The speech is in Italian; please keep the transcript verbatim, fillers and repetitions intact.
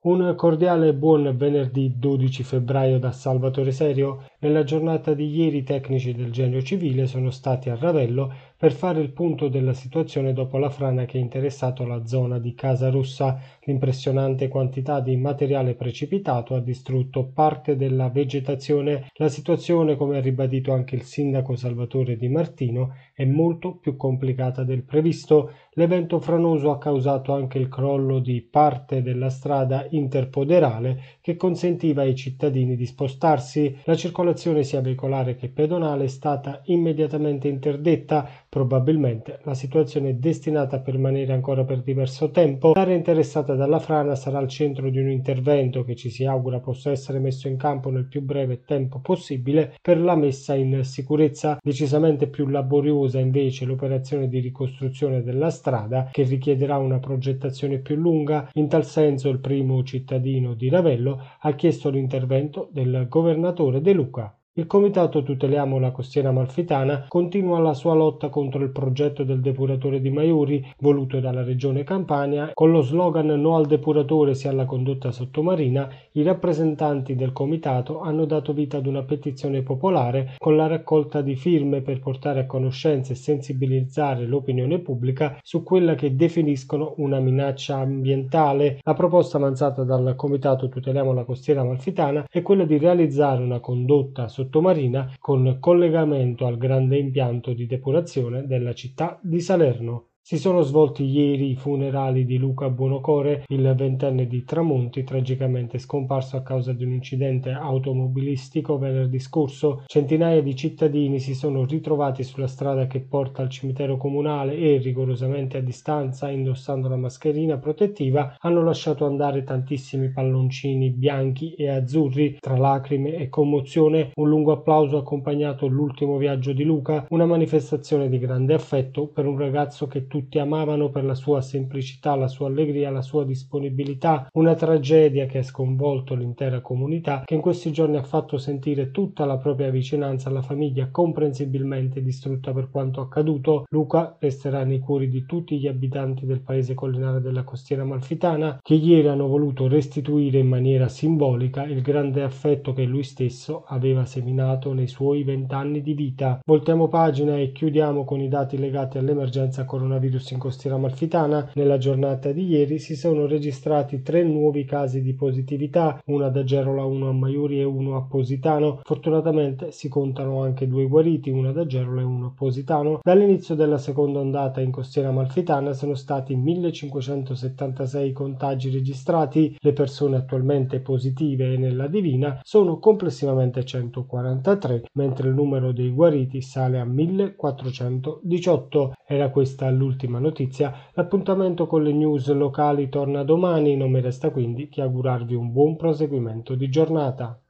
Un cordiale buon venerdì dodici febbraio da Salvatore Serio. Nella giornata di ieri i tecnici del Genio Civile sono stati a Ravello per fare il punto della situazione dopo la frana che ha interessato la zona di Casa Rossa. L'impressionante quantità di materiale precipitato ha distrutto parte della vegetazione. La situazione, come ha ribadito anche il sindaco Salvatore Di Martino, è molto più complicata del previsto. L'evento franoso ha causato anche il crollo di parte della strada interpoderale che consentiva ai cittadini di spostarsi. La circolazione sia veicolare che pedonale è stata immediatamente interdetta. Probabilmente la situazione è destinata a permanere ancora per diverso tempo. L'area interessata dalla frana sarà al centro di un intervento che ci si augura possa essere messo in campo nel più breve tempo possibile per la messa in sicurezza. Decisamente più laboriosa invece l'operazione di ricostruzione della strada, che richiederà una progettazione più lunga. In tal senso il primo cittadino di Ravello ha chiesto l'intervento del governatore De Luca. Il comitato Tuteliamo la Costiera Amalfitana continua la sua lotta contro il progetto del depuratore di Maiori, voluto dalla regione Campania. Con lo slogan "No al depuratore, sì alla condotta sottomarina", i rappresentanti del comitato hanno dato vita ad una petizione popolare con la raccolta di firme per portare a conoscenza e sensibilizzare l'opinione pubblica su quella che definiscono una minaccia ambientale. La proposta avanzata dal comitato Tuteliamo la Costiera Amalfitana è quella di realizzare una condotta sottomarina sottomarina con collegamento al grande impianto di depurazione della città di Salerno. Si sono svolti ieri i funerali di Luca Buonocore, il ventenne di Tramonti, tragicamente scomparso a causa di un incidente automobilistico venerdì scorso. Centinaia di cittadini si sono ritrovati sulla strada che porta al cimitero comunale e, rigorosamente a distanza, indossando la mascherina protettiva, hanno lasciato andare tantissimi palloncini bianchi e azzurri. Tra lacrime e commozione, un lungo applauso ha accompagnato l'ultimo viaggio di Luca, una manifestazione di grande affetto per un ragazzo che tutti Tutti amavano per la sua semplicità, la sua allegria, la sua disponibilità. Una tragedia che ha sconvolto l'intera comunità, che in questi giorni ha fatto sentire tutta la propria vicinanza alla famiglia comprensibilmente distrutta per quanto accaduto. Luca resterà nei cuori di tutti gli abitanti del paese collinare della costiera amalfitana, che ieri hanno voluto restituire in maniera simbolica il grande affetto che lui stesso aveva seminato nei suoi vent'anni di vita. Voltiamo pagina e chiudiamo con i dati legati all'emergenza coronavirus in costiera amalfitana. Nella giornata di ieri si sono registrati tre nuovi casi di positività, una da Gerola, uno a Maiori e uno a Positano. Fortunatamente si contano anche due guariti, una da Gerola e uno a Positano. Dall'inizio della seconda ondata in costiera amalfitana sono stati millecinquecentosettantasei contagi registrati. Le persone attualmente positive nella Divina sono complessivamente centoquarantatré, mentre il numero dei guariti sale a millequattrocentodiciotto. Era questa l'ultima Ultima notizia. L'appuntamento con le news locali torna domani, non mi resta quindi che augurarvi un buon proseguimento di giornata.